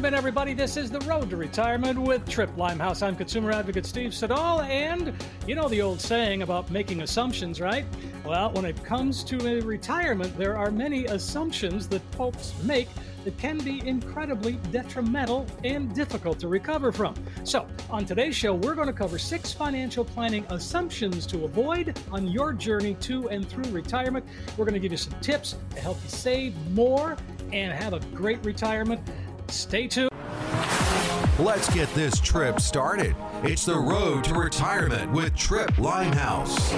Welcome in, everybody. This is The Road to Retirement with Tripp Limehouse. I'm consumer advocate Steve Siddall, and you know the old saying about making assumptions, right? Well, when it comes to retirement, there are many assumptions that folks make that can be incredibly detrimental and difficult to recover from. So on today's show, we're going to cover 6 financial planning assumptions to avoid on your journey to and through retirement. We're going to give you some tips to help you save more and have a great retirement. Stay tuned. Let's get this trip started. It's The Road to Retirement with Tripp Limehouse.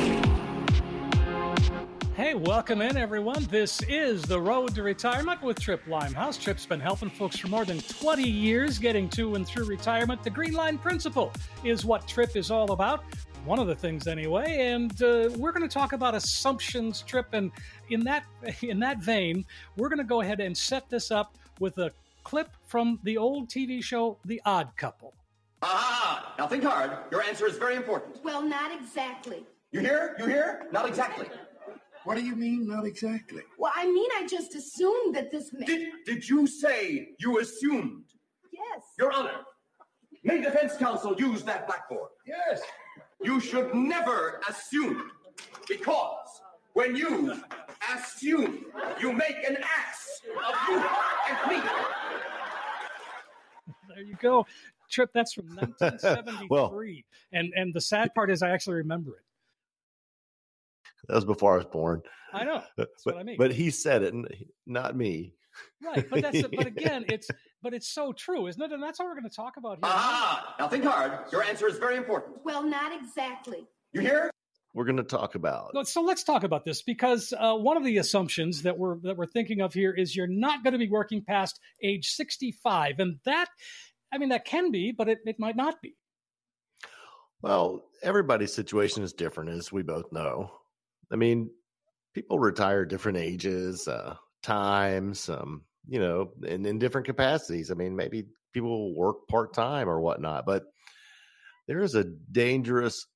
Hey, welcome in, everyone. This is The Road to Retirement with Tripp Limehouse. Tripp's been helping folks for more than 20 years getting to and through retirement. The Green Line Principle is what Tripp is all about. One of the things, anyway. And we're going to talk about assumptions, Tripp. And in that vein, we're going to go ahead and set this up with a clip from the old TV show, The Odd Couple. Ah, now think hard. Your answer is very important. Well, not exactly. You hear? You hear? Not exactly. What do you mean, not exactly? Well, I mean, I just assumed that this man... Did you say you assumed? Yes. Your Honor, may defense counsel use that blackboard? Yes. You should never assume, because when you assume, you make an ass of you and me. There you go. Tripp, that's from 1973. Well, and the sad part is I actually remember it. That was before I was born. I know. That's what I mean. But he said it, not me. Right. But that's but again, it's so true, isn't it? And that's what we're going to talk about here. Ah, now think hard. Your answer is very important. Well, not exactly. You hear? We're going to talk about. So let's talk about this, because one of the assumptions that we're thinking of here is you're not going to be working past age 65, and that, I mean, that can be, but it might not be. Well, everybody's situation is different, as we both know. I mean, people retire at different ages, times, you know, and in different capacities. I mean, maybe people work part-time or whatnot, but there is a dangerous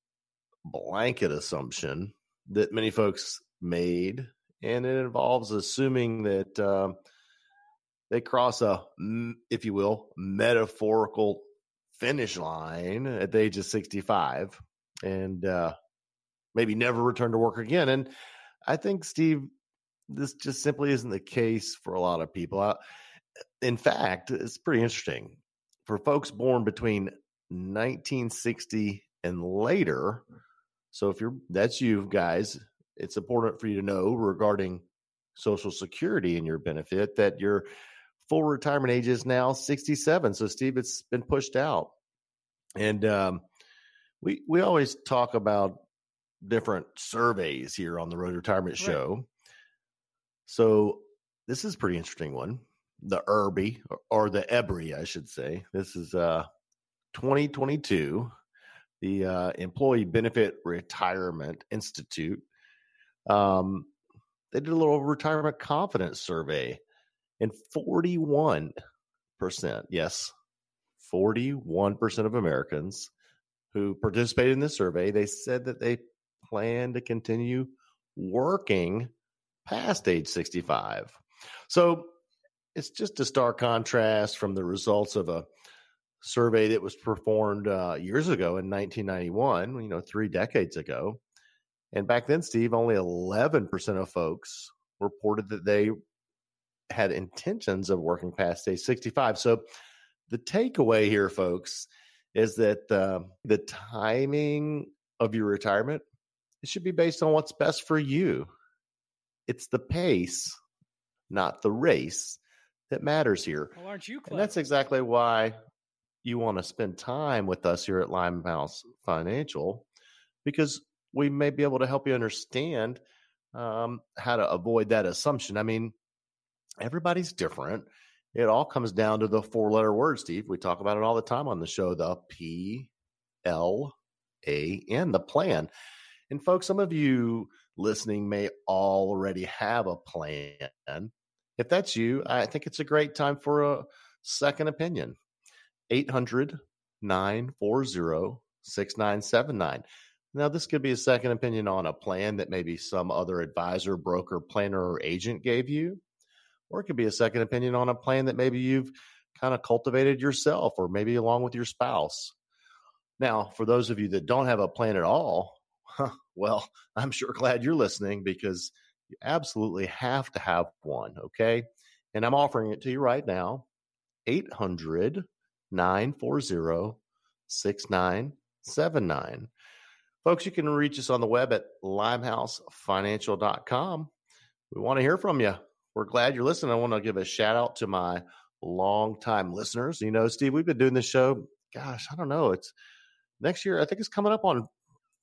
blanket assumption that many folks made, and it involves assuming that they cross a, if you will, metaphorical finish line at the age of 65 and maybe never return to work again. And I think, Steve, this just simply isn't the case for a lot of people. In fact, it's pretty interesting. For folks born between 1960 and later, so if that's you guys, it's important for you to know regarding Social Security and your benefit that your full retirement age is now 67. So, Steve, it's been pushed out. And we always talk about different surveys here on the Road to Retirement show. Right. So this is a pretty interesting one. The ERBY, or the EBRI, I should say. This is 2022, the Employee Benefit Retirement Institute. They did a little retirement confidence survey, and 41%, yes, 41% of Americans who participated in this survey, they said that they plan to continue working past age 65. So it's just a stark contrast from the results of a survey that was performed years ago in 1991, you know, 3 decades ago. And back then, Steve, only 11% of folks reported that they had intentions of working past age 65. So the takeaway here, folks, is that the timing of your retirement, it should be based on what's best for you. It's the pace, not the race, that matters here. Well, aren't you clever? And that's exactly why you want to spend time with us here at Limehouse Financial, because we may be able to help you understand how to avoid that assumption. I mean, everybody's different. It all comes down to the 4-letter word, Steve. We talk about it all the time on the show, the PLAN, the plan. And folks, some of you listening may already have a plan. If that's you, I think it's a great time for a second opinion. 800-940-6979. Now, this could be a second opinion on a plan that maybe some other advisor, broker, planner, or agent gave you. Or it could be a second opinion on a plan that maybe you've kind of cultivated yourself or maybe along with your spouse. Now, for those of you that don't have a plan at all, well, I'm sure glad you're listening because you absolutely have to have one, okay? And I'm offering it to you right now, 800-940-6979. Folks, you can reach us on the web at limehousefinancial.com. We want to hear from you. We're glad you're listening. I want to give a shout out to my longtime listeners. You know, Steve, we've been doing this show, gosh, I don't know. It's next year. I think it's coming up on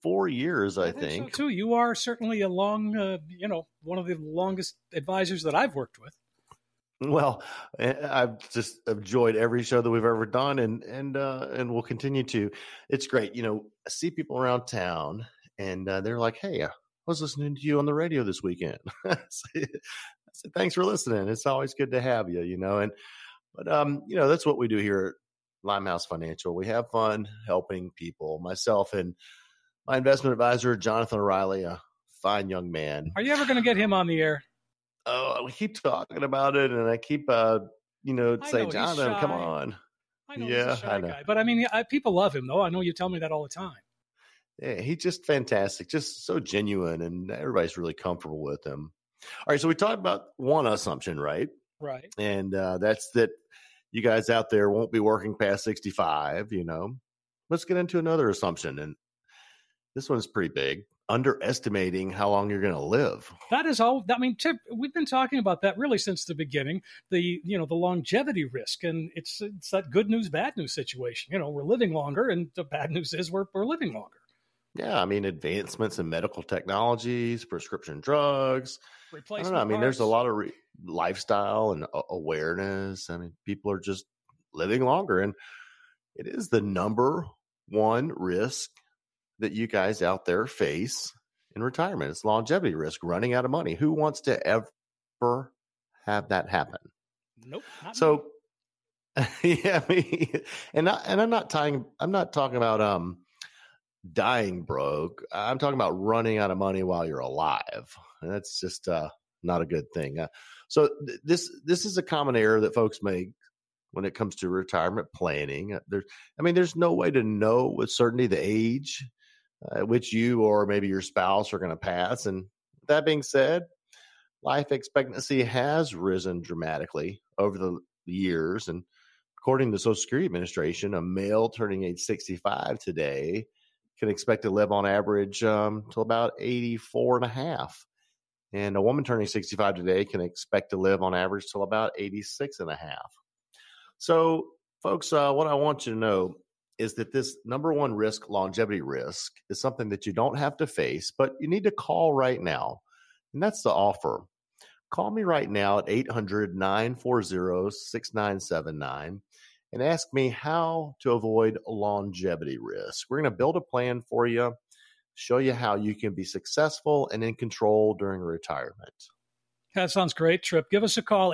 4 years, I think. So too. You are certainly a long, one of the longest advisors that I've worked with. Well, I've just enjoyed every show that we've ever done and we'll continue to. It's great. You know, I see people around town and they're like, hey, I was listening to you on the radio this weekend. I said, thanks for listening. It's always good to have you, you know. But that's what we do here at Limehouse Financial. We have fun helping people, myself and my investment advisor, Jonathan O'Reilly, a fine young man. Are you ever going to get him on the air? Oh, we keep talking about it, and I keep, saying, Jonathan, come on. I know he's a shy guy. But, I mean, people love him, though. I know you tell me that all the time. Yeah, he's just fantastic, just so genuine, and everybody's really comfortable with him. All right, so we talked about one assumption, right? Right. And that's that you guys out there won't be working past 65, you know. Let's get into another assumption, and this one's pretty big. Underestimating how long you're going to live. That is all. I mean, Tip, we've been talking about that really since the beginning, the longevity risk. And it's that good news, bad news situation. You know, we're living longer and the bad news is we're living longer. Yeah. I mean, advancements in medical technologies, prescription drugs. Replacement parts. I mean, there's a lot of lifestyle and awareness. I mean, people are just living longer and it is the number one risk that you guys out there face in retirement. It's longevity risk, running out of money. Who wants to ever have that happen? Nope. So, yeah, I mean, I'm not talking about dying broke. I'm talking about running out of money while you're alive. And that's just not a good thing. So this is a common error that folks make when it comes to retirement planning. There's no way to know with certainty the age at which you or maybe your spouse are going to pass. And that being said, life expectancy has risen dramatically over the years. And according to the Social Security Administration, a male turning age 65 today can expect to live on average till about 84 and a half. And a woman turning 65 today can expect to live on average till about 86 and a half. So, folks, what I want you to know is that this number one risk, longevity risk, is something that you don't have to face, but you need to call right now. And that's the offer. Call me right now at 800-940-6979 and ask me how to avoid longevity risk. We're going to build a plan for you, show you how you can be successful and in control during retirement. That sounds great, Tripp. Give us a call,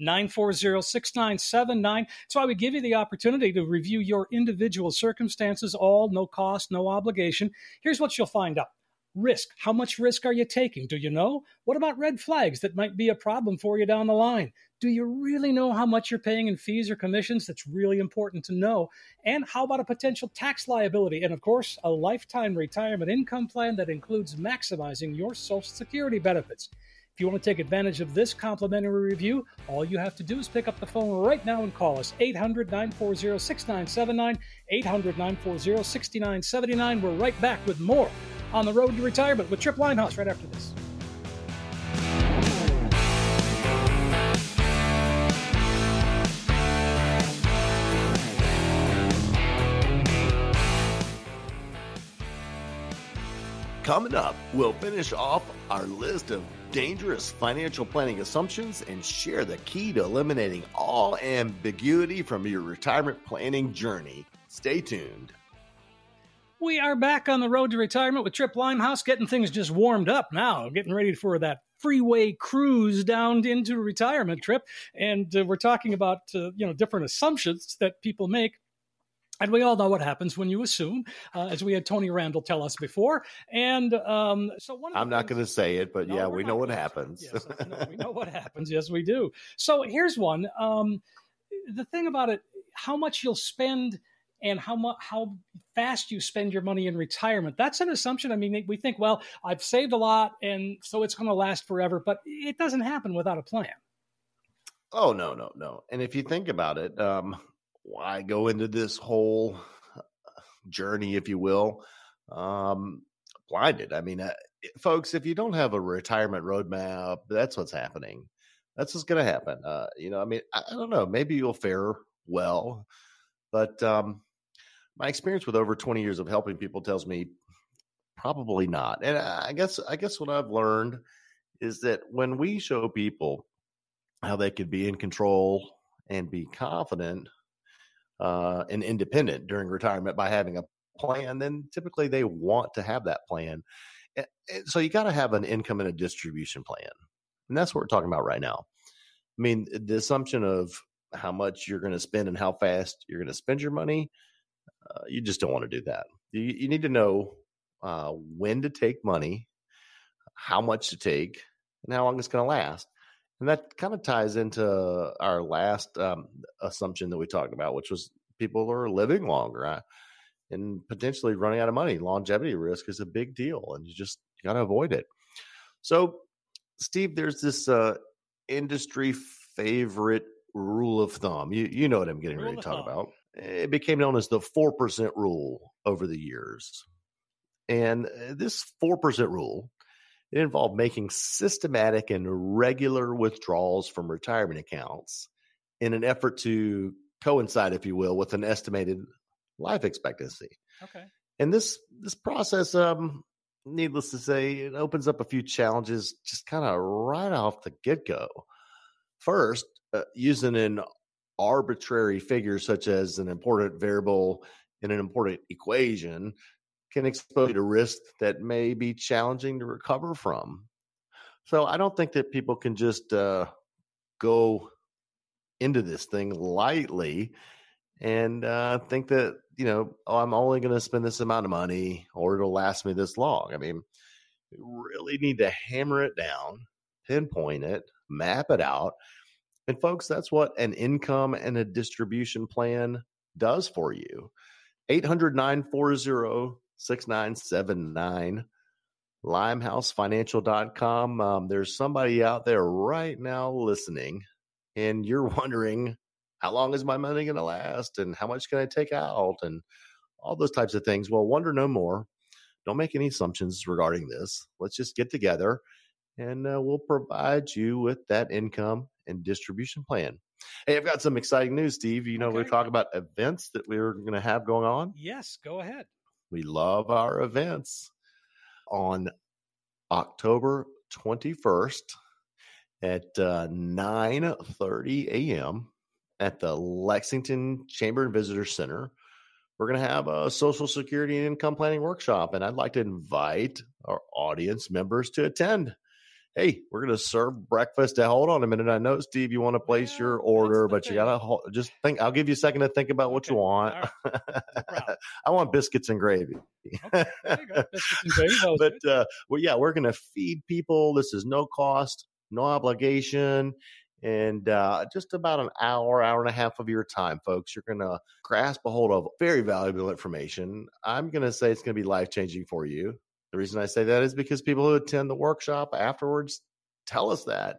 800-940-6979. That's why we give you the opportunity to review your individual circumstances, all, no cost, no obligation. Here's what you'll find out. Risk. How much risk are you taking? Do you know? What about red flags that might be a problem for you down the line? Do you really know how much you're paying in fees or commissions? That's really important to know. And how about a potential tax liability? And of course, a lifetime retirement income plan that includes maximizing your Social Security benefits. If you want to take advantage of this complimentary review, all you have to do is pick up the phone right now and call us, 800-940-6979, 800-940-6979. We're right back with more On the Road to Retirement with Tripp Limehouse right after this. Coming up, we'll finish off our list of dangerous financial planning assumptions and share the key to eliminating all ambiguity from your retirement planning journey. Stay tuned. We are back on the Road to Retirement with Tripp Limehouse, getting things just warmed up now, getting ready for that freeway cruise down into retirement, Tripp. And we're talking about, different assumptions that people make. And we all know what happens when you assume, as we had Tony Randall tell us before. And I'm not going to say it, but yeah, we know what happens. Yes, we know what happens. Yes, we do. So here's one. the thing about it, how much you'll spend and how fast you spend your money in retirement. That's an assumption. I mean, we think, well, I've saved a lot and so it's going to last forever, but it doesn't happen without a plan. Oh, no, no, no. And if you think about it, why go into this whole journey, if you will, blinded? I mean, folks, if you don't have a retirement roadmap, that's what's happening. That's what's going to happen. You know, I mean, I don't know, maybe you'll fare well, but my experience with over 20 years of helping people tells me probably not. And I guess what I've learned is that when we show people how they could be in control and be confident and independent during retirement by having a plan, then typically they want to have that plan. And so you got to have an income and a distribution plan. And that's what we're talking about right now. I mean, the assumption of how much you're going to spend and how fast you're going to spend your money, you just don't want to do that. You need to know when to take money, how much to take, and how long it's going to last. And that kind of ties into our last assumption that we talked about, which was people are living longer and potentially running out of money. Longevity risk is a big deal, and you got to avoid it. So, Steve, there's this industry favorite rule of thumb. You know what I'm getting ready to talk about. It became known as the 4% rule over the years. And this 4% rule, it involved making systematic and regular withdrawals from retirement accounts in an effort to coincide, if you will, with an estimated life expectancy. Okay. And this process, needless to say, it opens up a few challenges just kind of right off the get-go. First, using an arbitrary figure such as an important variable in an important equation can expose you to risk that may be challenging to recover from. So I don't think that people can just go into this thing lightly and think that, you know, oh, I'm only going to spend this amount of money or it'll last me this long. I mean, you really need to hammer it down, pinpoint it, map it out. And folks, that's what an income and a distribution plan does for you. 800-940-6979, limehousefinancial.com. There's somebody out there right now listening, and you're wondering, how long is my money going to last, and how much can I take out, and all those types of things. Well, wonder no more. Don't make any assumptions regarding this. Let's just get together, and we'll provide you with that income and distribution plan. Hey, I've got some exciting news, Steve. You know, okay. We're talking about events that we're going to have going on. Yes, go ahead. We love our events. On October 21st at 9:30 a.m. at the Lexington Chamber and Visitor Center, we're going to have a Social Security and Income Planning workshop, and I'd like to invite our audience members to attend. Hey, we're going to serve breakfast. Now, hold on a minute. I know, Steve, you want to place your order, but thing. You got to just think. I'll give you a second to think about what you want. Right. No I want biscuits and gravy. Okay, there you go. Biscuits and gravy. But well, yeah, we're going to feed people. This is no cost, no obligation, and just about an hour, hour and a half of your time, folks. You're going to grasp a hold of very valuable information. I'm going to say it's going to be life-changing for you. The reason I say that is because people who attend the workshop afterwards tell us that.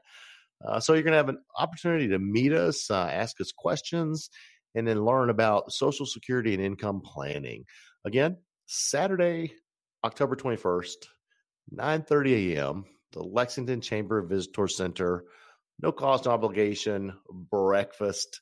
So you're going to have an opportunity to meet us, ask us questions, and then learn about Social Security and income planning. Again, Saturday, October 21st, 9:30 a.m., the Lexington Chamber Visitor Center, no cost obligation, breakfast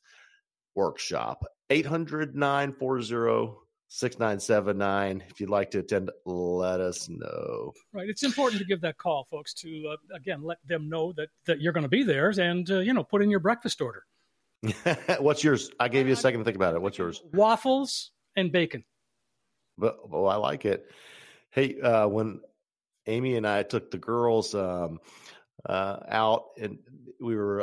workshop, 800-940-6979. If you'd like to attend, let us know. Right. It's important to give that call, folks, to, again, let them know that you're going to be there and, you know, put in your breakfast order. What's yours? I gave you a second to think about it. What's yours? Waffles and bacon. Well, I like it. Hey, when Amy and I took the girls out, and we were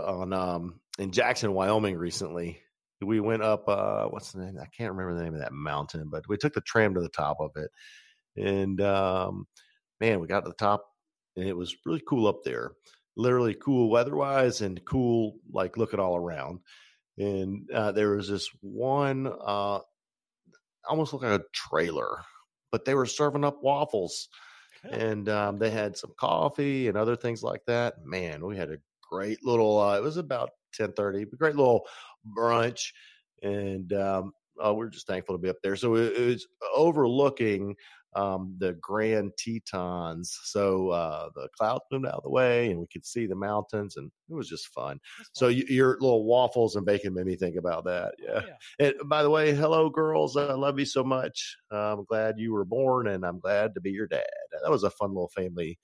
in Jackson, Wyoming recently. We went up, what's the name? I can't remember the name of that mountain, but we took the tram to the top of it. And, man, we got to the top, and it was really cool up there. Literally cool weather-wise and cool, like, looking all around. And there was this one, almost looked like a trailer, but they were serving up waffles. Okay. And they had some coffee and other things like that. Man, we had a great little, it was about 10:30, but great little brunch. And we're just thankful to be up there. So it was overlooking the Grand Tetons. So the clouds moved out of the way and we could see the mountains, and it was just fun. So your little waffles and bacon made me think about that. Yeah. Oh, yeah. And by the way, hello, girls. I love you so much. I'm glad you were born, and I'm glad to be your dad. That was a fun little family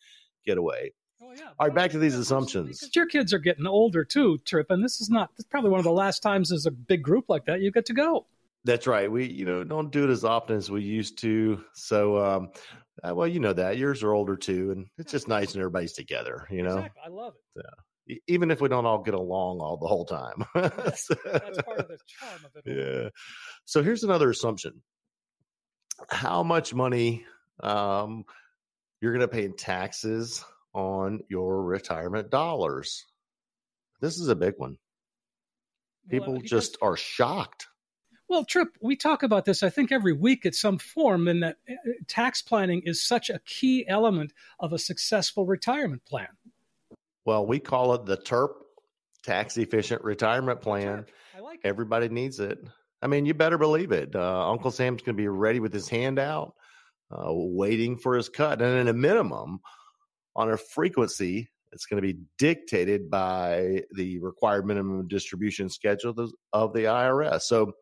getaway. Oh, yeah. All right, back to these assumptions. Your kids are getting older too, Tripp, and this is probably one of the last times as a big group like that you get to go. That's right. We, don't do it as often as we used to. So, well, that yours are older too, and it's just nice when everybody's together, Exactly. I love it. So, even if we don't all get along all the whole time. Yes, so, that's part of the charm of it. Yeah. So here's another assumption. How much money you're going to pay in taxes on your retirement dollars. This is a big one. People just are shocked. Well, Tripp, we talk about this, I think, every week at some form, and that tax planning is such a key element of a successful retirement plan. Well, we call it the TERP, tax-efficient retirement plan. I like it. Everybody needs it. I mean, you better believe it. Uncle Sam's going to be ready with his hand out, waiting for his cut. And in a minimum, on a frequency, it's going to be dictated by the required minimum distribution schedule of the IRS. So,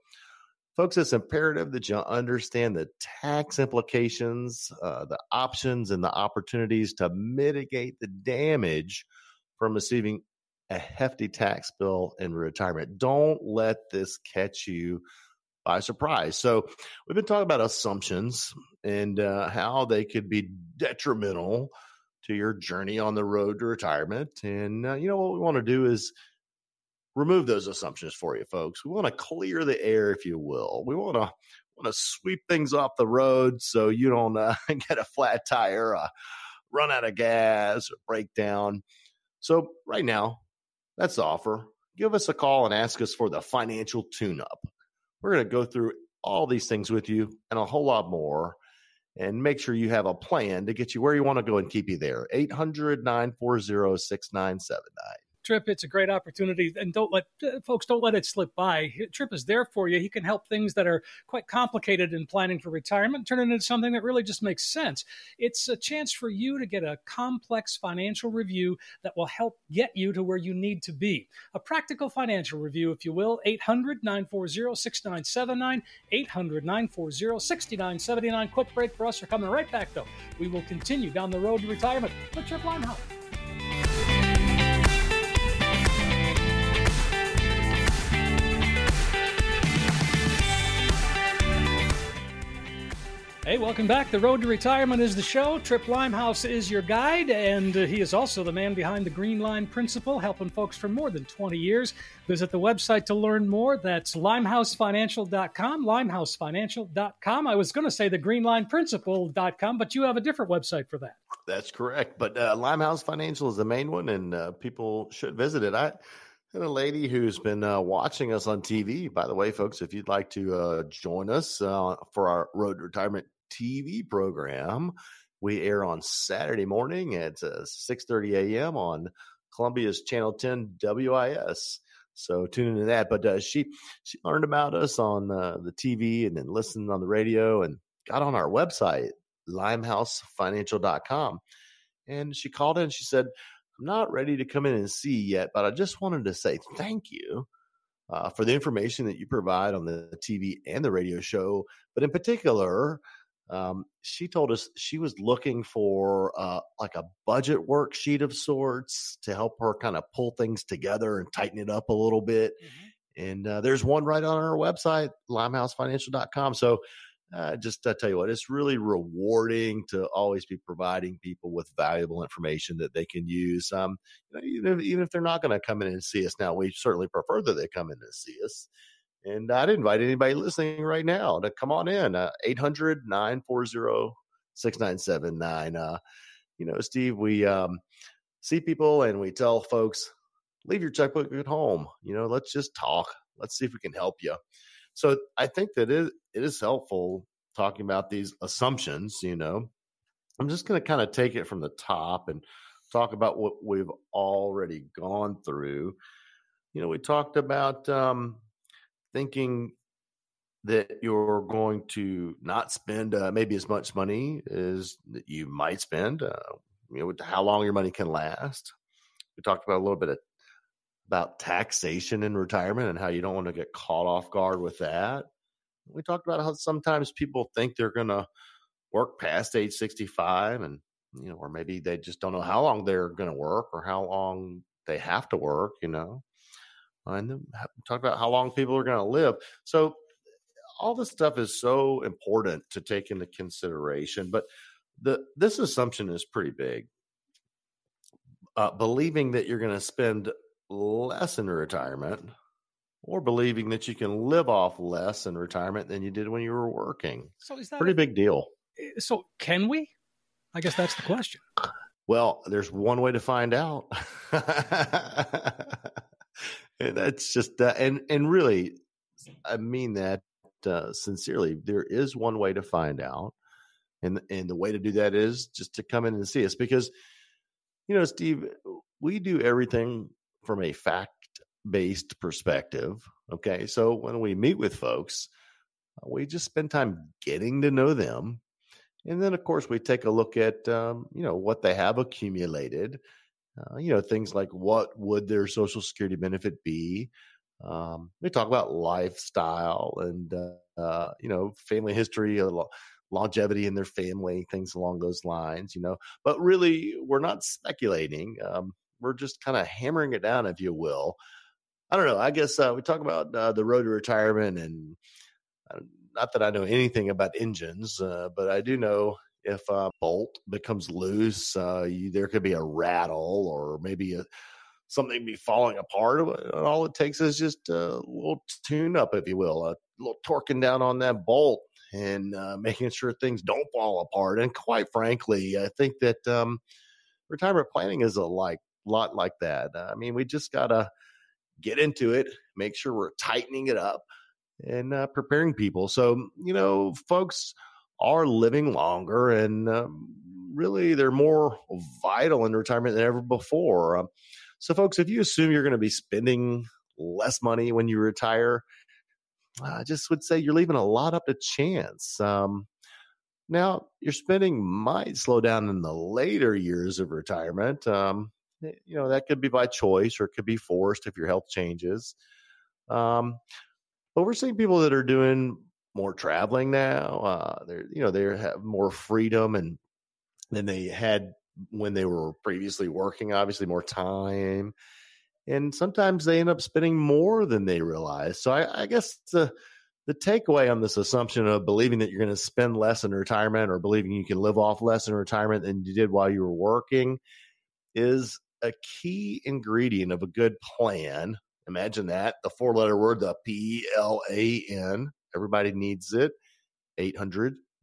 folks, it's imperative that you understand the tax implications, the options, and the opportunities to mitigate the damage from receiving a hefty tax bill in retirement. Don't let this catch you by surprise. So we've been talking about assumptions and how they could be detrimental to your journey on the road to retirement. And what we want to do is remove those assumptions for you, folks. We want to clear the air, if you will. We want to sweep things off the road so you don't get a flat tire, run out of gas, or break down. So right now, that's the offer. Give us a call and ask us for the financial tune-up. We're going to go through all these things with you and a whole lot more, and make sure you have a plan to get you where you want to go and keep you there. 800-940-6979. Tripp, it's a great opportunity, and don't let it slip by. Tripp is there for you. He can help things that are quite complicated in planning for retirement, turn it into something that really just makes sense. It's a chance for you to get a complex financial review that will help get you to where you need to be. A practical financial review, if you will. 800-940-6979, 800-940-6979. Quick break for us. We're coming right back, though. We will continue down the road to retirement with Tripp Limehouse. Hey, welcome back. The Road to Retirement is the show. Tripp Limehouse is your guide, and he is also the man behind the Green Line Principle, helping folks for more than 20 years. Visit the website to learn more. That's limehousefinancial.com, limehousefinancial.com. I was going to say thegreenlineprinciple.com, but you have a different website for that. That's correct, but Limehouse Financial is the main one, and people should visit it. And a lady who's been watching us on TV, by the way, folks, if you'd like to join us for our Road to Retirement TV program, we air on Saturday morning at 6:30 a.m. on Columbia's Channel 10 WIS. So tune into that. But she learned about us on the TV, and then listened on the radio, and got on our website, limehousefinancial.com. And she called in and she said, "I'm not ready to come in and see yet, but I just wanted to say thank you for the information that you provide on the TV and the radio show." But in particular, she told us she was looking for like a budget worksheet of sorts to help her kind of pull things together and tighten it up a little bit. Mm-hmm. And there's one right on our website, limehousefinancial.com. So I tell you what, it's really rewarding to always be providing people with valuable information that they can use. Even if they're not going to come in and see us now, we certainly prefer that they come in and see us. And I'd invite anybody listening right now to come on in, 800-940-6979. Steve, we see people and we tell folks, leave your checkbook at home. Let's just talk. Let's see if we can help you. So I think that it is helpful talking about these assumptions. You know, I'm just going to kind of take it from the top and talk about what we've already gone through. You know, we talked about thinking that you're going to not spend maybe as much money as that you might spend, you know, how long your money can last. We talked about a little bit about taxation in retirement and how you don't want to get caught off guard with that. We talked about how sometimes people think they're going to work past age 65 and, you know, or maybe they just don't know how long they're going to work or how long they have to work, you know, and then talk about how long people are going to live. So all this stuff is so important to take into consideration, but this assumption is pretty big. Believing that you're going to spend less in retirement, or believing that you can live off less in retirement than you did when you were working. So is that pretty big deal? So can we? I guess that's the question. Well, there's one way to find out. And that's just and really, I mean that sincerely. There is one way to find out, and the way to do that is just to come in and see us, because, you know, Steve, we do everything from a fact-based perspective. Okay, so when we meet with folks, we just spend time getting to know them. And then, of course, we take a look at, you know, what they have accumulated, you know, things like what would their Social Security benefit be? We talk about lifestyle and, you know, family history, longevity in their family, things along those lines, you know. But really, we're not speculating. We're just kind of hammering it down, if you will. I don't know. I guess we talk about the road to retirement and not that I know anything about engines, but I do know if a bolt becomes loose, there could be a rattle or maybe something be falling apart. And all it takes is just a little tune-up, if you will, a little torquing down on that bolt and making sure things don't fall apart. And quite frankly, I think that retirement planning is a lot like that. I mean, we just got to get into it, make sure we're tightening it up, and preparing people. So, you know, folks are living longer and really they're more vital in retirement than ever before. So folks, if you assume you're going to be spending less money when you retire, I just would say you're leaving a lot up to chance. Now, your spending might slow down in the later years of retirement. You know, that could be by choice or it could be forced if your health changes. But we're seeing people that are doing more traveling now. They have more freedom and than they had when they were previously working. Obviously, more time, and sometimes they end up spending more than they realize. So I guess the takeaway on this assumption of believing that you're going to spend less in retirement or believing you can live off less in retirement than you did while you were working is a key ingredient of a good plan. Imagine that, the four-letter word, the PLAN. Everybody needs it.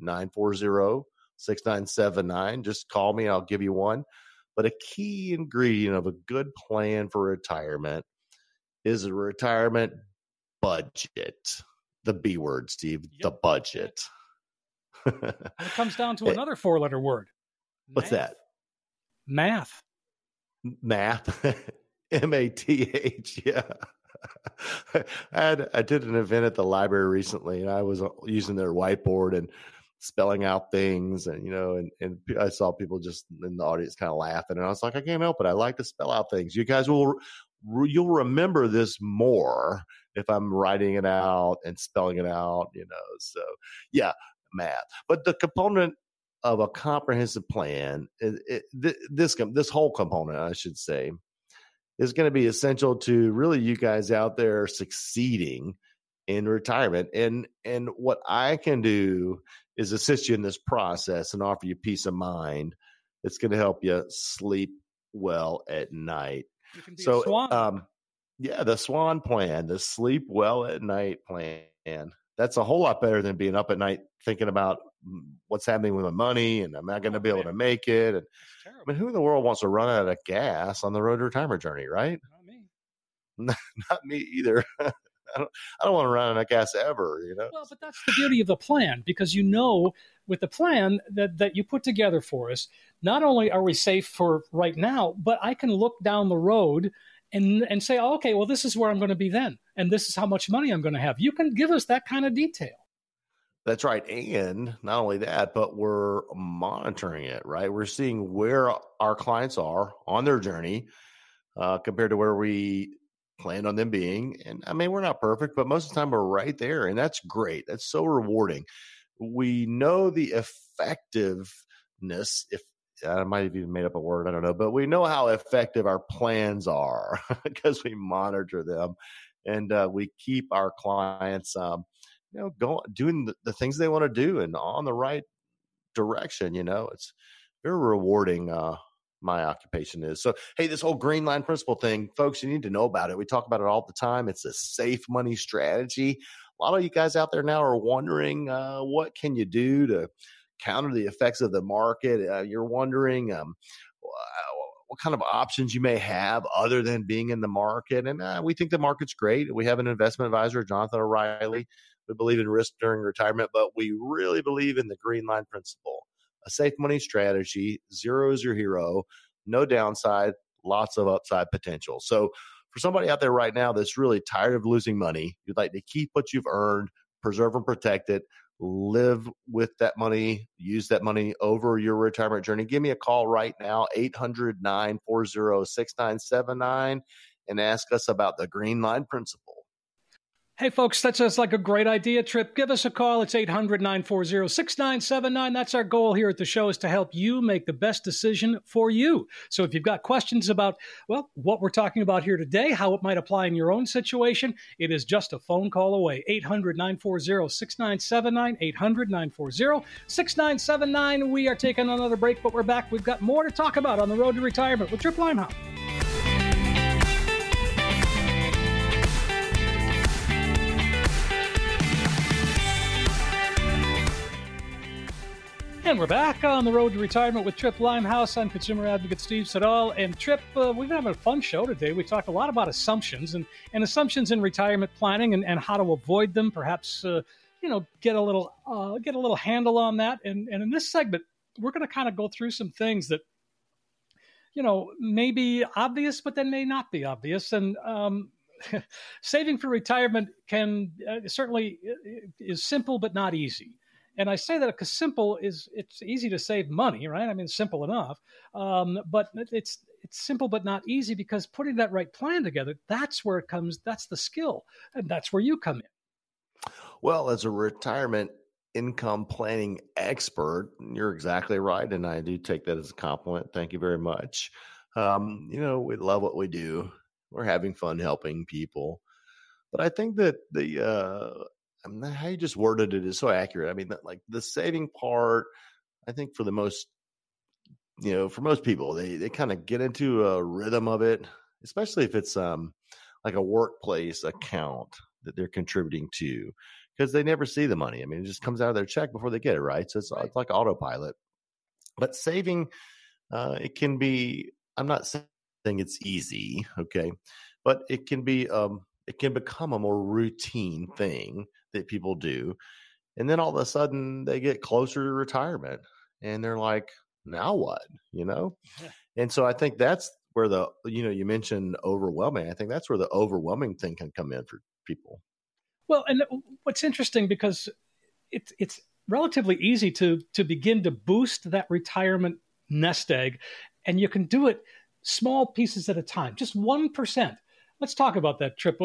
800-940-6979. Just call me. I'll give you one. But a key ingredient of a good plan for retirement is a retirement budget. The B word, Steve, yep. The budget. It comes down to another four-letter word. What's that? Math. Math. M-A-T-H, yeah. I did an event at the library recently, and I was using their whiteboard and spelling out things, and, you know, and I saw people just in the audience kind of laughing, and I was like, I can't help it. I like to spell out things. You guys you'll remember this more if I'm writing it out and spelling it out, you know. So, yeah, math. But the component of a comprehensive plan, this whole component, I should say, is going to be essential to really you guys out there succeeding in retirement. And what I can do is assist you in this process and offer you peace of mind. It's going to help you sleep well at night. So, the SWAN plan, the sleep well at night plan, that's a whole lot better than being up at night thinking about what's happening with my money and I'm not going to be able to make it. And, I mean, who in the world wants to run out of gas on the road to retirement journey, right? Not me. Not me either. I don't want to run out of gas ever, you know? Well, but that's the beauty of the plan, because you know, with the plan that you put together for us, not only are we safe for right now, but I can look down the road and say, oh, okay, well, this is where I'm going to be then, and this is how much money I'm going to have. You can give us that kind of detail. That's right. And not only that, but we're monitoring it, right? We're seeing where our clients are on their journey compared to where we planned on them being. And I mean, we're not perfect, but most of the time we're right there. And that's great. That's so rewarding. We know the effectiveness, if I might have even made up a word, I don't know, but we know how effective our plans are because we monitor them, and we keep our clients doing the things they want to do and on the right direction. You know, it's very rewarding. My occupation is. So, hey, this whole green line principle thing, folks, you need to know about it. We talk about it all the time. It's a safe money strategy. A lot of you guys out there now are wondering, what can you do to counter the effects of the market? You're wondering, what kind of options you may have other than being in the market. And we think the market's great. We have an investment advisor, Jonathan O'Reilly. We believe in risk during retirement, but we really believe in the green line principle, a safe money strategy. Zero is your hero, no downside, lots of upside potential. So for somebody out there right now that's really tired of losing money, you'd like to keep what you've earned, preserve and protect it, live with that money, use that money over your retirement journey, give me a call right now, 800-940-6979, and ask us about the Green Line Principle. Hey, folks, that sounds like a great idea, Tripp. Give us a call. It's 800-940-6979. That's our goal here at the show, is to help you make the best decision for you. So if you've got questions about, well, what we're talking about here today, how it might apply in your own situation, it is just a phone call away. 800-940-6979, 800-940-6979. We are taking another break, but we're back. We've got more to talk about on the road to retirement with Tripp Limehouse. And we're back on the road to retirement with Tripp Limehouse. I'm consumer advocate Steve Siddall. And Tripp, we've been having a fun show today. We talked a lot about assumptions and assumptions in retirement planning and how to avoid them. Perhaps get a little handle on that. And in this segment, we're going to kind of go through some things that may be obvious, but then may not be obvious. And saving for retirement can certainly is simple, but not easy. And I say that because simple is, it's easy to save money, right? I mean, simple enough, but it's simple, but not easy, because putting that right plan together, that's where it comes. That's the skill, and that's where you come in. Well, as a retirement income planning expert, you're exactly right. And I do take that as a compliment. Thank you very much. We love what we do. We're having fun helping people, but I think that how you just worded it is so accurate. I mean, like the saving part, I think for most people, they kind of get into a rhythm of it, especially if it's like a workplace account that they're contributing to, because they never see the money. I mean, it just comes out of their check before they get it, right? So it's like autopilot. But saving, it can be, I'm not saying it's easy, okay, but it can be, it can become a more routine thing that people do. And then all of a sudden they get closer to retirement and they're like, now what, you know? Yeah. And so I think that's where the, you mentioned overwhelming. I think that's where the overwhelming thing can come in for people. Well, and what's interesting, because it's relatively easy to begin to boost that retirement nest egg, and you can do it small pieces at a time, just 1%. Let's talk about that, Tripp.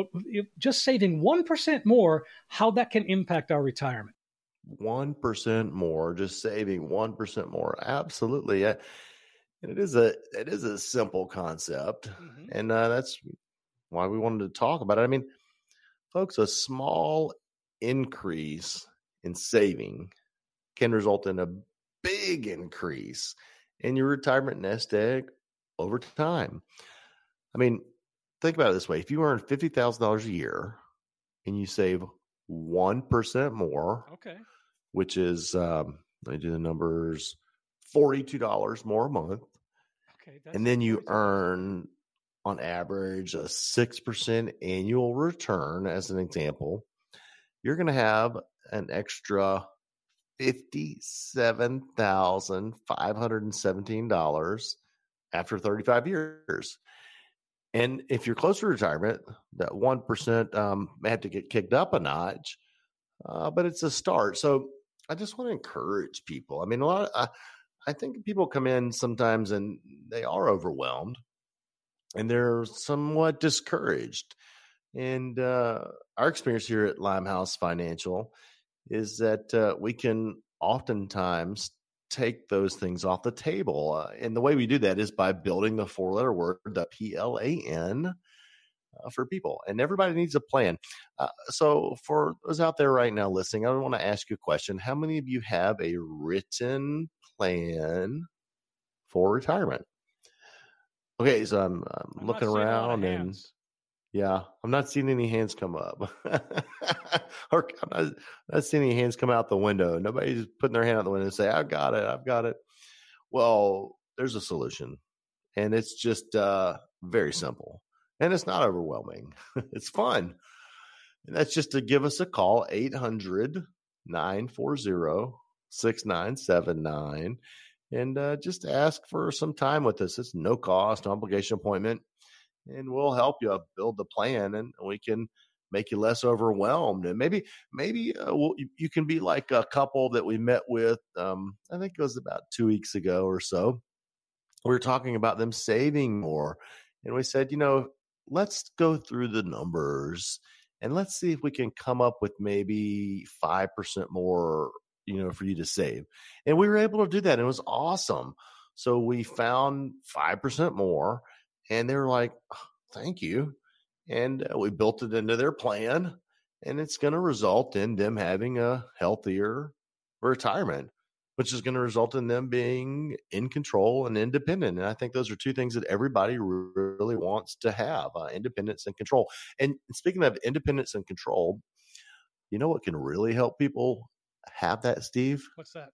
Just saving 1% more, how that can impact our retirement. 1% more, just saving 1% more. Absolutely. And it is a simple concept. Mm-hmm. And that's why we wanted to talk about it. I mean, folks, a small increase in saving can result in a big increase in your retirement nest egg over time. I mean, think about it this way. If you earn $50,000 a year and you save 1% more, okay, which is, let me do the numbers, $42 more a month. Okay, and then you earn on average a 6% annual return, as an example, you're going to have an extra $57,517 after 35 years. And if you're close to retirement, that 1% may have to get kicked up a notch, but it's a start. So I just want to encourage people. I mean, I think people come in sometimes and they are overwhelmed and they're somewhat discouraged. And our experience here at Limehouse Financial is that we can oftentimes take those things off the table. And the way we do that is by building the four-letter word, the PLAN, for people. And everybody needs a plan. So for those out there right now listening, I want to ask you a question. How many of you have a written plan for retirement? Okay, so I'm looking around and... Yeah, I'm not seeing any hands come up. Or I'm not seeing any hands come out the window. Nobody's putting their hand out the window and say, I've got it. Well, there's a solution. And it's just very simple. And it's not overwhelming. It's fun. And that's just to give us a call, 800-940-6979. And just ask for some time with us. It's no cost, no obligation appointment. And we'll help you build the plan, and we can make you less overwhelmed. And maybe you can be like a couple that we met with, I think it was about 2 weeks ago or so. We were talking about them saving more. And we said, let's go through the numbers and let's see if we can come up with maybe 5% more, for you to save. And we were able to do that. And it was awesome. So we found 5% more. And they were like, oh, thank you. And we built it into their plan. And it's going to result in them having a healthier retirement, which is going to result in them being in control and independent. And I think those are two things that everybody really wants to have, independence and control. And speaking of independence and control, you know what can really help people have that, Steve? What's that?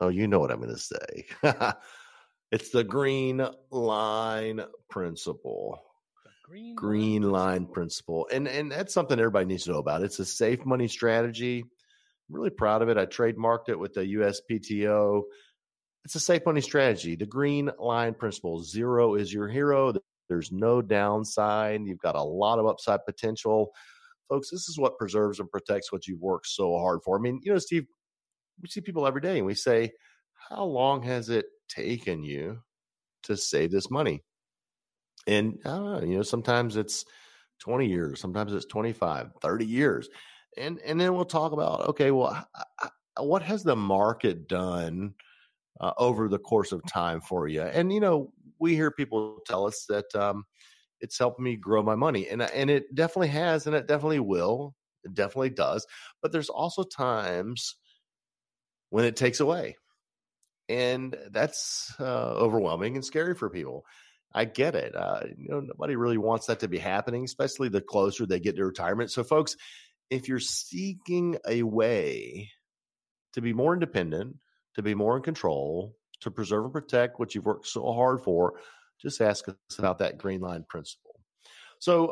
Oh, you know what I'm going to say. It's the Green Line Principle. Green Line Principle. And that's something everybody needs to know about. It's a safe money strategy. I'm really proud of it. I trademarked it with the USPTO. It's a safe money strategy. The Green Line Principle. Zero is your hero. There's no downside. You've got a lot of upside potential. Folks, this is what preserves and protects what you've worked so hard for. I mean, Steve, we see people every day and we say, how long has it taken you to save this money? And I don't know, sometimes it's 20 years, sometimes it's 25, 30 years. And then we'll talk about, okay, well, what has the market done over the course of time for you? And, we hear people tell us that it's helped me grow my money. And it definitely has, and it definitely will. It definitely does. But there's also times when it takes away. And that's overwhelming and scary for people. I get it. Nobody really wants that to be happening, especially the closer they get to retirement. So folks, if you're seeking a way to be more independent, to be more in control, to preserve and protect what you've worked so hard for, just ask us about that Green Line Principle. So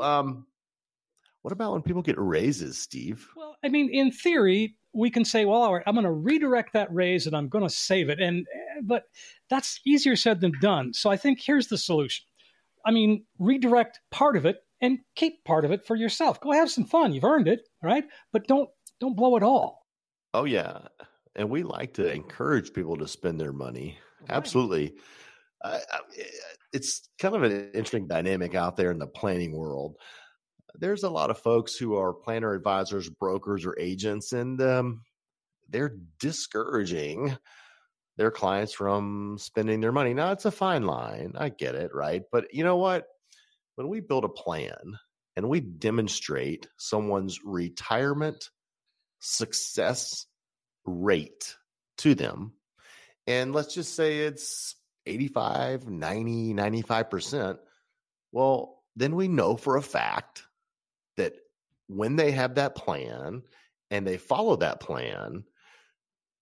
what about when people get raises, Steve? Well, I mean, in theory, we can say, well, all right, I'm going to redirect that raise and I'm going to save it. But that's easier said than done. So I think here's the solution. I mean, redirect part of it and keep part of it for yourself. Go have some fun. You've earned it, right? But don't blow it all. Oh, yeah. And we like to encourage people to spend their money. Right. Absolutely. It's kind of an interesting dynamic out there in the planning world. There's a lot of folks who are planner advisors, brokers, or agents, and they're discouraging their clients from spending their money. Now, it's a fine line. I get it, right? But you know what? When we build a plan and we demonstrate someone's retirement success rate to them, and let's just say it's 85, 90, 95%, well, then we know for a fact that when they have that plan and they follow that plan,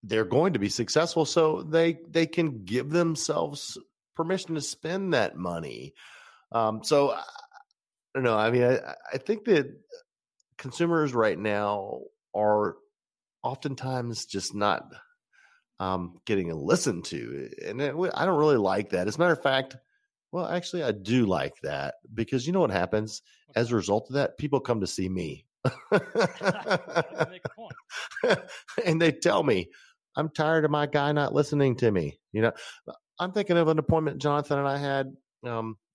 they're going to be successful. So they can give themselves permission to spend that money. So I don't know. I mean, I think that consumers right now are oftentimes just not getting listened to. And I don't really like that. As a matter of fact, well, actually, I do like that, because you know what happens as a result of that? People come to see me. And they tell me, I'm tired of my guy not listening to me. You know, I'm thinking of an appointment Jonathan and I had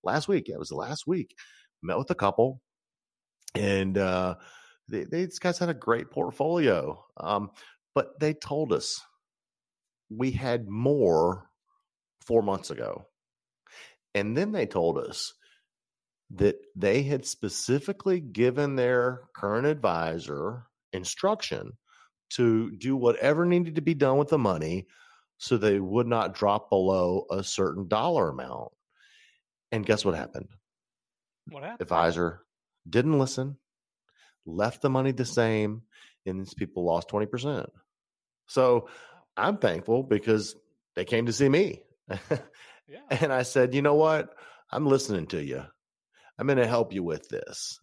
last week. It was the last week. Met with a couple, and these guys had a great portfolio. But they told us we had more 4 months ago. And then they told us that they had specifically given their current advisor instruction to do whatever needed to be done with the money so they would not drop below a certain dollar amount. And guess what happened? What happened? Advisor didn't listen, left the money the same, and these people lost 20%. So I'm thankful because they came to see me. Yeah. And I said, you know what? I'm listening to you. I'm going to help you with this.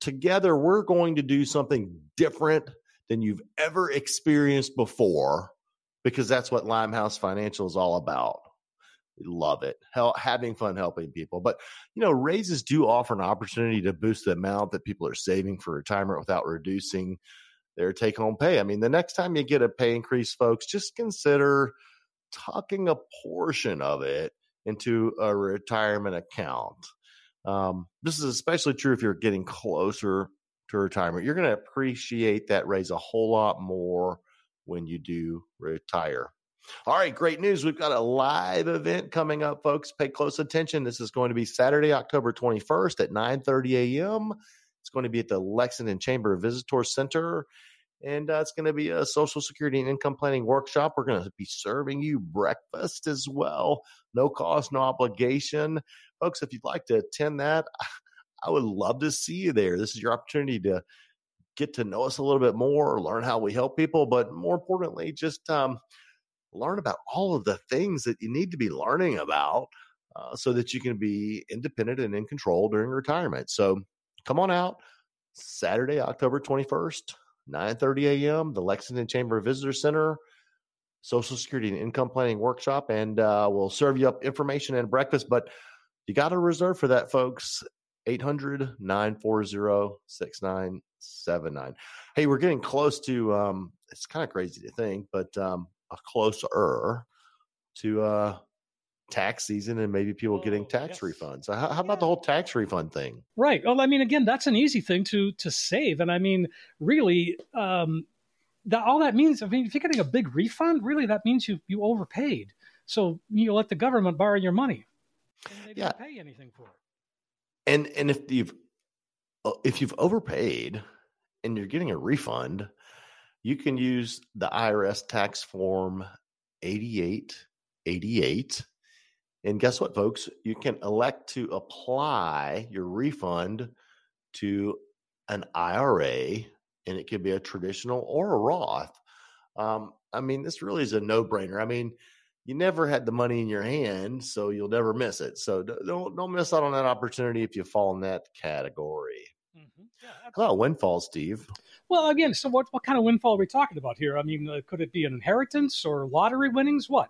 Together, we're going to do something different than you've ever experienced before, because that's what Limehouse Financial is all about. We love it. Having fun helping people. But, you know, raises do offer an opportunity to boost the amount that people are saving for retirement without reducing their take-home pay. I mean, the next time you get a pay increase, folks, just consider tucking a portion of it into a retirement account. This is especially true if you're getting closer to retirement. You're going to appreciate that raise a whole lot more when you do retire. All right, great news. We've got a live event coming up, folks. Pay close attention. This is going to be Saturday, October 21st at 9:30 a.m. It's going to be at the Lexington Chamber Visitor Center. And it's going to be a Social Security and Income Planning workshop. We're going to be serving you breakfast as well. No cost, no obligation. Folks, if you'd like to attend that, I would love to see you there. This is your opportunity to get to know us a little bit more, learn how we help people, but more importantly, just learn about all of the things that you need to be learning about so that you can be independent and in control during retirement. So come on out Saturday, October 21st. 9:30 a.m., the Lexington Chamber Visitor Center, Social Security and Income Planning Workshop, and we'll serve you up information and breakfast. But you got to reserve for that, folks. 800-940-6979. Hey, we're getting close to, it's kind of crazy to think, but closer to tax season and maybe people getting tax refunds. How about the whole tax refund thing? Right. Well, I mean, again, that's an easy thing to save. And I mean, really, all that means, I mean, if you're getting a big refund, really, that means you overpaid. So you let the government borrow your money. And they don't pay anything for it. And if you've overpaid and you're getting a refund, you can use the IRS tax form 8888. And guess what, folks? You can elect to apply your refund to an IRA, and it could be a traditional or a Roth. I mean, this really is a no-brainer. I mean, you never had the money in your hand, so you'll never miss it. So don't miss out on that opportunity if you fall in that category. Mm-hmm. Yeah, how about windfall, Steve? Well, again, so what kind of windfall are we talking about here? I mean, could it be an inheritance or lottery winnings? What?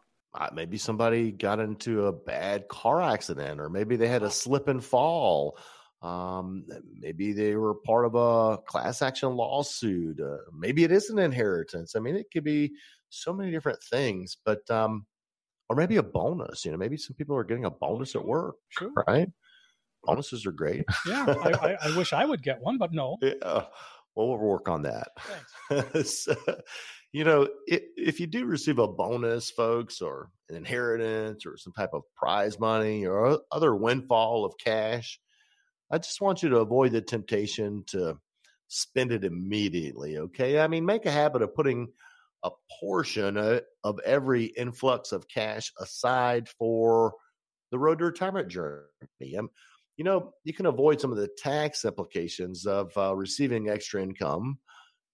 Maybe somebody got into a bad car accident, or maybe they had a slip and fall. Maybe they were part of a class action lawsuit. Maybe it is an inheritance. I mean, it could be so many different things, but, or maybe a bonus, you know, maybe some people are getting a bonus at work, sure. Right? Bonuses are great. Yeah. I wish I would get one, but no. Yeah. Well, we'll work on that. Thanks. So, you know, if you do receive a bonus, folks, or an inheritance or some type of prize money or other windfall of cash, I just want you to avoid the temptation to spend it immediately, okay? I mean, make a habit of putting a portion of every influx of cash aside for the road to retirement journey. You know, you can avoid some of the tax implications of receiving extra income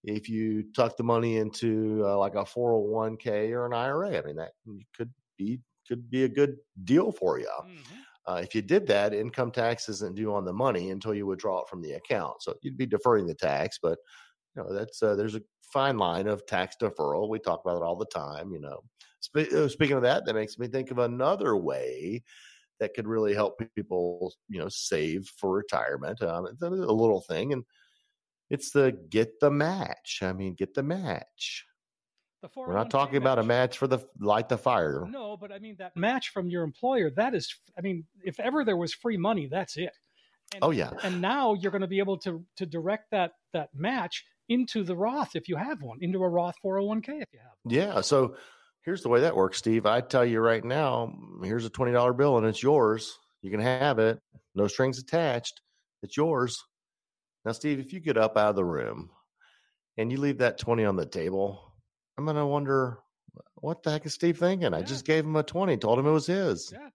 if you tuck the money into like a 401k or an IRA. I mean, that could be a good deal for you. Mm-hmm. If you did that, income tax isn't due on the money until you withdraw it from the account. So you'd be deferring the tax, but you know, that's there's a fine line of tax deferral. We talk about it all the time. You know, speaking of that, that makes me think of another way that could really help people, you know, save for retirement. It's a little thing, and it's the get the match. I mean, get the match. We're not talking about a match for the light the fire. No, but I mean that match from your employer, that is, I mean, if ever there was free money, that's it. And, oh yeah. And now you're going to be able to direct that match into the Roth if you have one, into a Roth 401k if you have one. Yeah. So here's the way that works, Steve. I tell you right now, here's a $20 bill and it's yours. You can have it. No strings attached. It's yours. Now, Steve, if you get up out of the room and you leave that 20 on the table, I'm going to wonder, what the heck is Steve thinking? Yeah. I just gave him a 20, told him it was his. Yeah.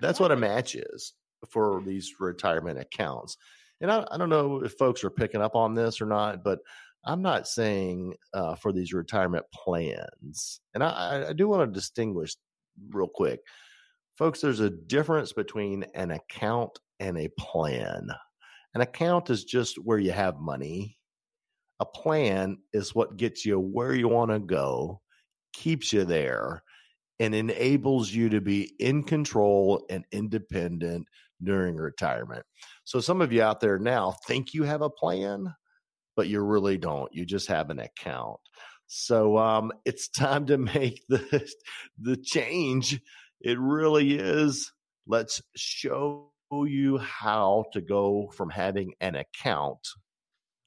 That's what a match is for these retirement accounts. And I don't know if folks are picking up on this or not, but I'm not saying for these retirement plans. And I do want to distinguish real quick. Folks, there's a difference between an account and a plan. An account is just where you have money. A plan is what gets you where you want to go, keeps you there, and enables you to be in control and independent during retirement. So some of you out there now think you have a plan, but you really don't. You just have an account. So it's time to make the change. It really is. Let's show you how to go from having an account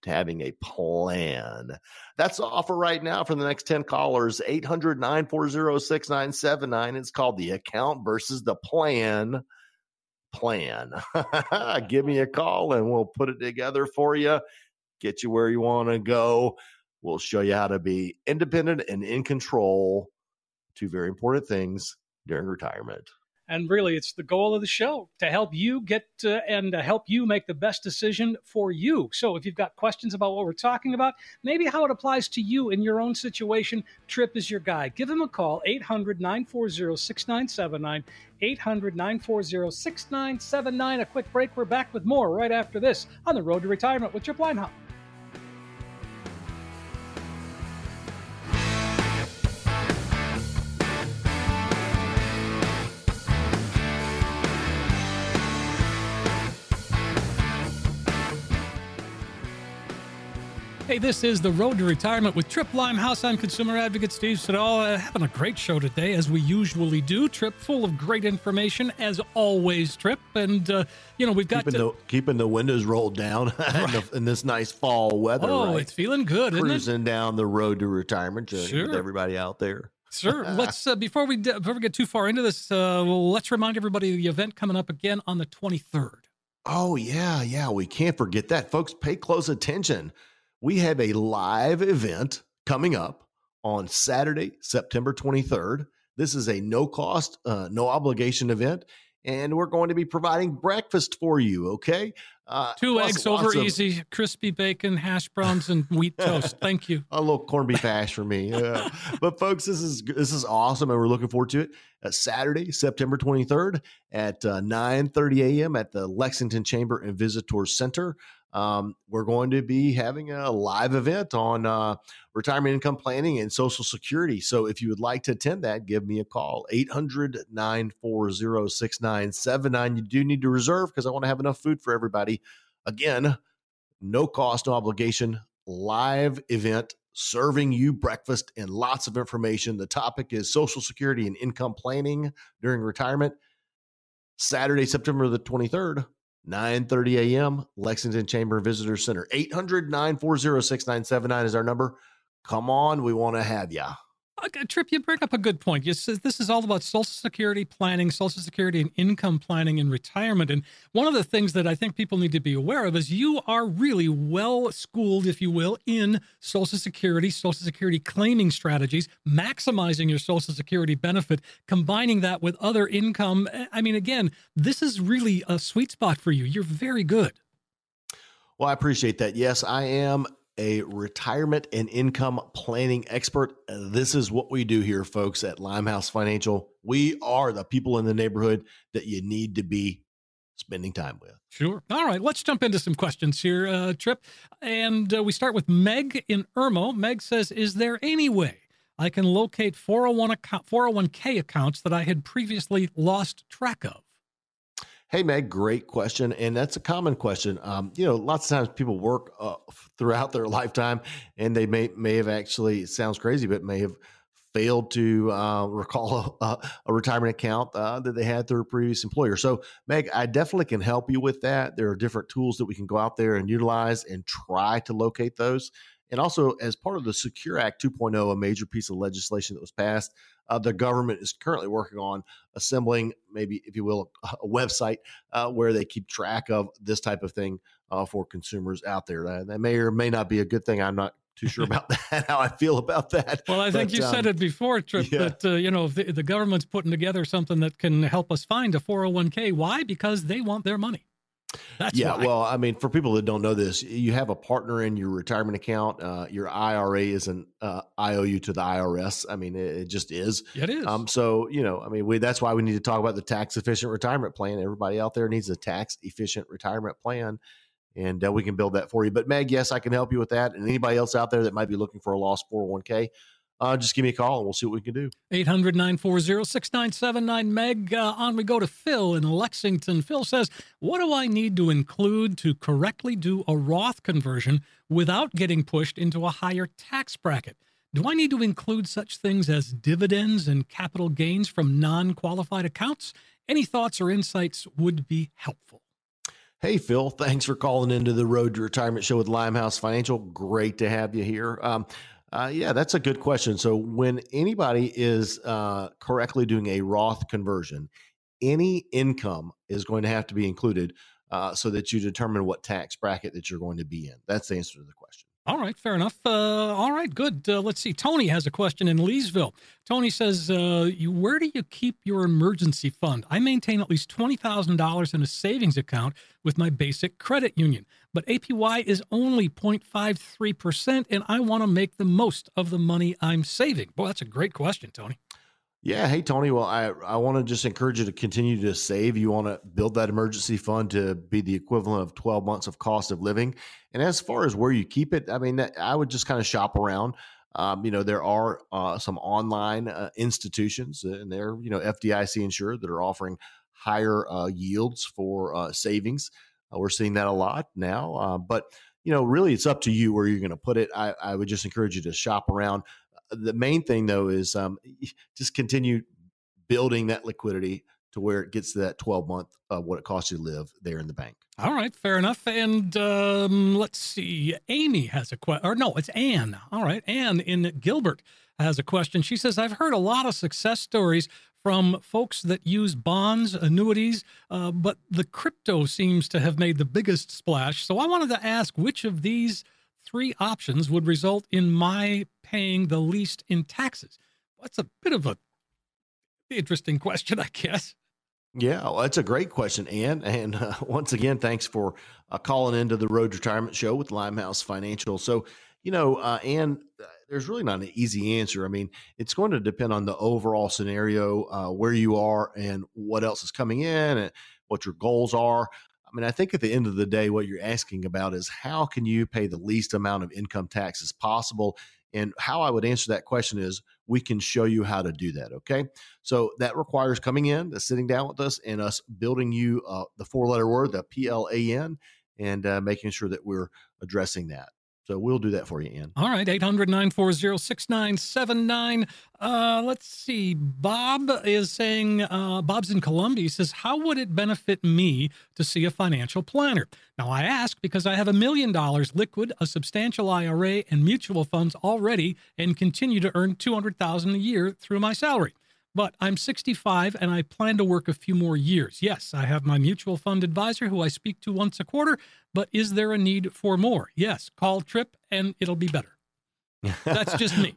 to having a plan. That's the offer right now for the next 10 callers, 800-940-6979. It's called the account versus the plan. Give me a call and we'll put it together for you. Get you where you want to go. We'll show you how to be independent and in control. Two very important things during retirement. And really, it's the goal of the show to help you get and to help you make the best decision for you. So if you've got questions about what we're talking about, maybe how it applies to you in your own situation, Tripp is your guy. Give him a call, 800-940-6979, 800-940-6979. A quick break. We're back with more right after this on The Road to Retirement with Tripp Limehouse. Hey, this is The Road to Retirement with Tripp Limehouse. I'm consumer advocate Steve Siddall. Having a great show today, as we usually do. Tripp, full of great information, as always, Tripp. And, you know, we've got keeping the windows rolled down in this nice fall weather. Oh, right? It's feeling good, isn't it? Cruising down the road to retirement with everybody out there. Sure. Let's before we get too far into this, let's remind everybody of the event coming up again on the 23rd. Oh, yeah. We can't forget that. Folks, pay close attention. We have a live event coming up on Saturday, September 23rd. This is a no-cost, no-obligation event, and we're going to be providing breakfast for you, okay? Two eggs over easy, crispy bacon, hash browns, and wheat toast. Thank you. A little corned beef hash for me. Yeah. But, folks, this is awesome, and we're looking forward to it. Saturday, September 23rd at 9:30 a.m. at the Lexington Chamber and Visitor Center. We're going to be having a live event on retirement income planning and Social Security. So if you would like to attend that, give me a call, 800-940-6979. You do need to reserve because I want to have enough food for everybody. Again, no cost, no obligation, live event, serving you breakfast and lots of information. The topic is Social Security and income planning during retirement. Saturday, September the 23rd. 9:30 a.m., Lexington Chamber Visitor Center. 800-940-6979 is our number. Come on, we want to have you. Okay, Tripp, you bring up a good point. You said this is all about Social Security planning, Social Security and income planning in retirement. And one of the things that I think people need to be aware of is you are really well-schooled, if you will, in Social Security claiming strategies, maximizing your Social Security benefit, combining that with other income. I mean, again, this is really a sweet spot for you. You're very good. Well, I appreciate that. Yes, I am a retirement and income planning expert. This is what we do here, folks, at Limehouse Financial. We are the people in the neighborhood that you need to be spending time with. Sure. All right. Let's jump into some questions here, Tripp. And we start with Meg in Irmo. Meg says, is there any way I can locate 401k accounts that I had previously lost track of? Hey, Meg, great question. And that's a common question. You know, lots of times people work throughout their lifetime and they may have actually, it sounds crazy, but may have failed to recall a retirement account that they had through a previous employer. So, Meg, I definitely can help you with that. There are different tools that we can go out there and utilize and try to locate those. And also, as part of the SECURE Act 2.0, a major piece of legislation that was passed, the government is currently working on assembling, maybe, if you will, a website where they keep track of this type of thing for consumers out there. That may or may not be a good thing. I'm not too sure about that, how I feel about that. Well, I think you said it before, Tripp, yeah, that you know, the government's putting together something that can help us find a 401k. Why? Because they want their money. That's yeah, why. Well, I mean, for people that don't know this, you have a partner in your retirement account. Your IRA is an IOU to the IRS. I mean, it just is. It is. So, you know, I mean, that's why we need to talk about the tax-efficient retirement plan. Everybody out there needs a tax-efficient retirement plan, and we can build that for you. But, Meg, yes, I can help you with that. And anybody else out there that might be looking for a lost 401k, just give me a call, and we'll see what we can do. 800-940-6979, Meg. On we go to Phil in Lexington. Phil says, what do I need to include to correctly do a Roth conversion without getting pushed into a higher tax bracket? Do I need to include such things as dividends and capital gains from non-qualified accounts? Any thoughts or insights would be helpful. Hey, Phil, thanks for calling into the Road to Retirement Show with Limehouse Financial. Great to have you here. Yeah, that's a good question. So when anybody is correctly doing a Roth conversion, any income is going to have to be included so that you determine what tax bracket that you're going to be in. That's the answer to the question. All right, fair enough. All right, good. Let's see. Tony has a question in Leesville. Tony says, where do you keep your emergency fund? I maintain at least $20,000 in a savings account with my basic credit union, but APY is only 0.53%, and I want to make the most of the money I'm saving. Boy, that's a great question, Tony. Yeah. Hey, Tony. Well, I want to just encourage you to continue to save. You want to build that emergency fund to be the equivalent of 12 months of cost of living. And as far as where you keep it, I mean, I would just kind of shop around. You know, there are some online institutions, and they're, you know, FDIC insured, that are offering higher yields for savings. We're seeing that a lot now. But, you know, really, it's up to you where you're going to put it. I would just encourage you to shop around. The main thing, though, is just continue building that liquidity to where it gets to that 12-month, what it costs you to live there in the bank. All right, fair enough. And let's see, Amy has a question. Or no, it's Ann. All right, Ann in Gilbert has a question. She says, I've heard a lot of success stories from folks that use bonds, annuities, but the crypto seems to have made the biggest splash. So I wanted to ask, which of these three options would result in my paying the least in taxes? That's a bit of a interesting question, I guess. Yeah, well, that's a great question, Ann. And once again, thanks for calling into the Road Retirement Show with Limehouse Financial. So, you know, Ann, there's really not an easy answer. I mean, it's going to depend on the overall scenario, where you are and what else is coming in and what your goals are. I mean, I think at the end of the day, what you're asking about is how can you pay the least amount of income taxes possible? And how I would answer that question is we can show you how to do that, okay? So that requires coming in, sitting down with us, and us building you the four-letter word, the PLAN, and making sure that we're addressing that. So we'll do that for you, Ann. All right, 800-940-6979. Let's see. Bob is saying, Bob's in Columbia. He says, how would it benefit me to see a financial planner? Now, I ask because I have $1 million liquid, a substantial IRA, and mutual funds already, and continue to earn $200,000 a year through my salary. But I'm 65 and I plan to work a few more years. Yes, I have my mutual fund advisor who I speak to once a quarter, but is there a need for more? Yes, call Tripp and it'll be better. That's just me.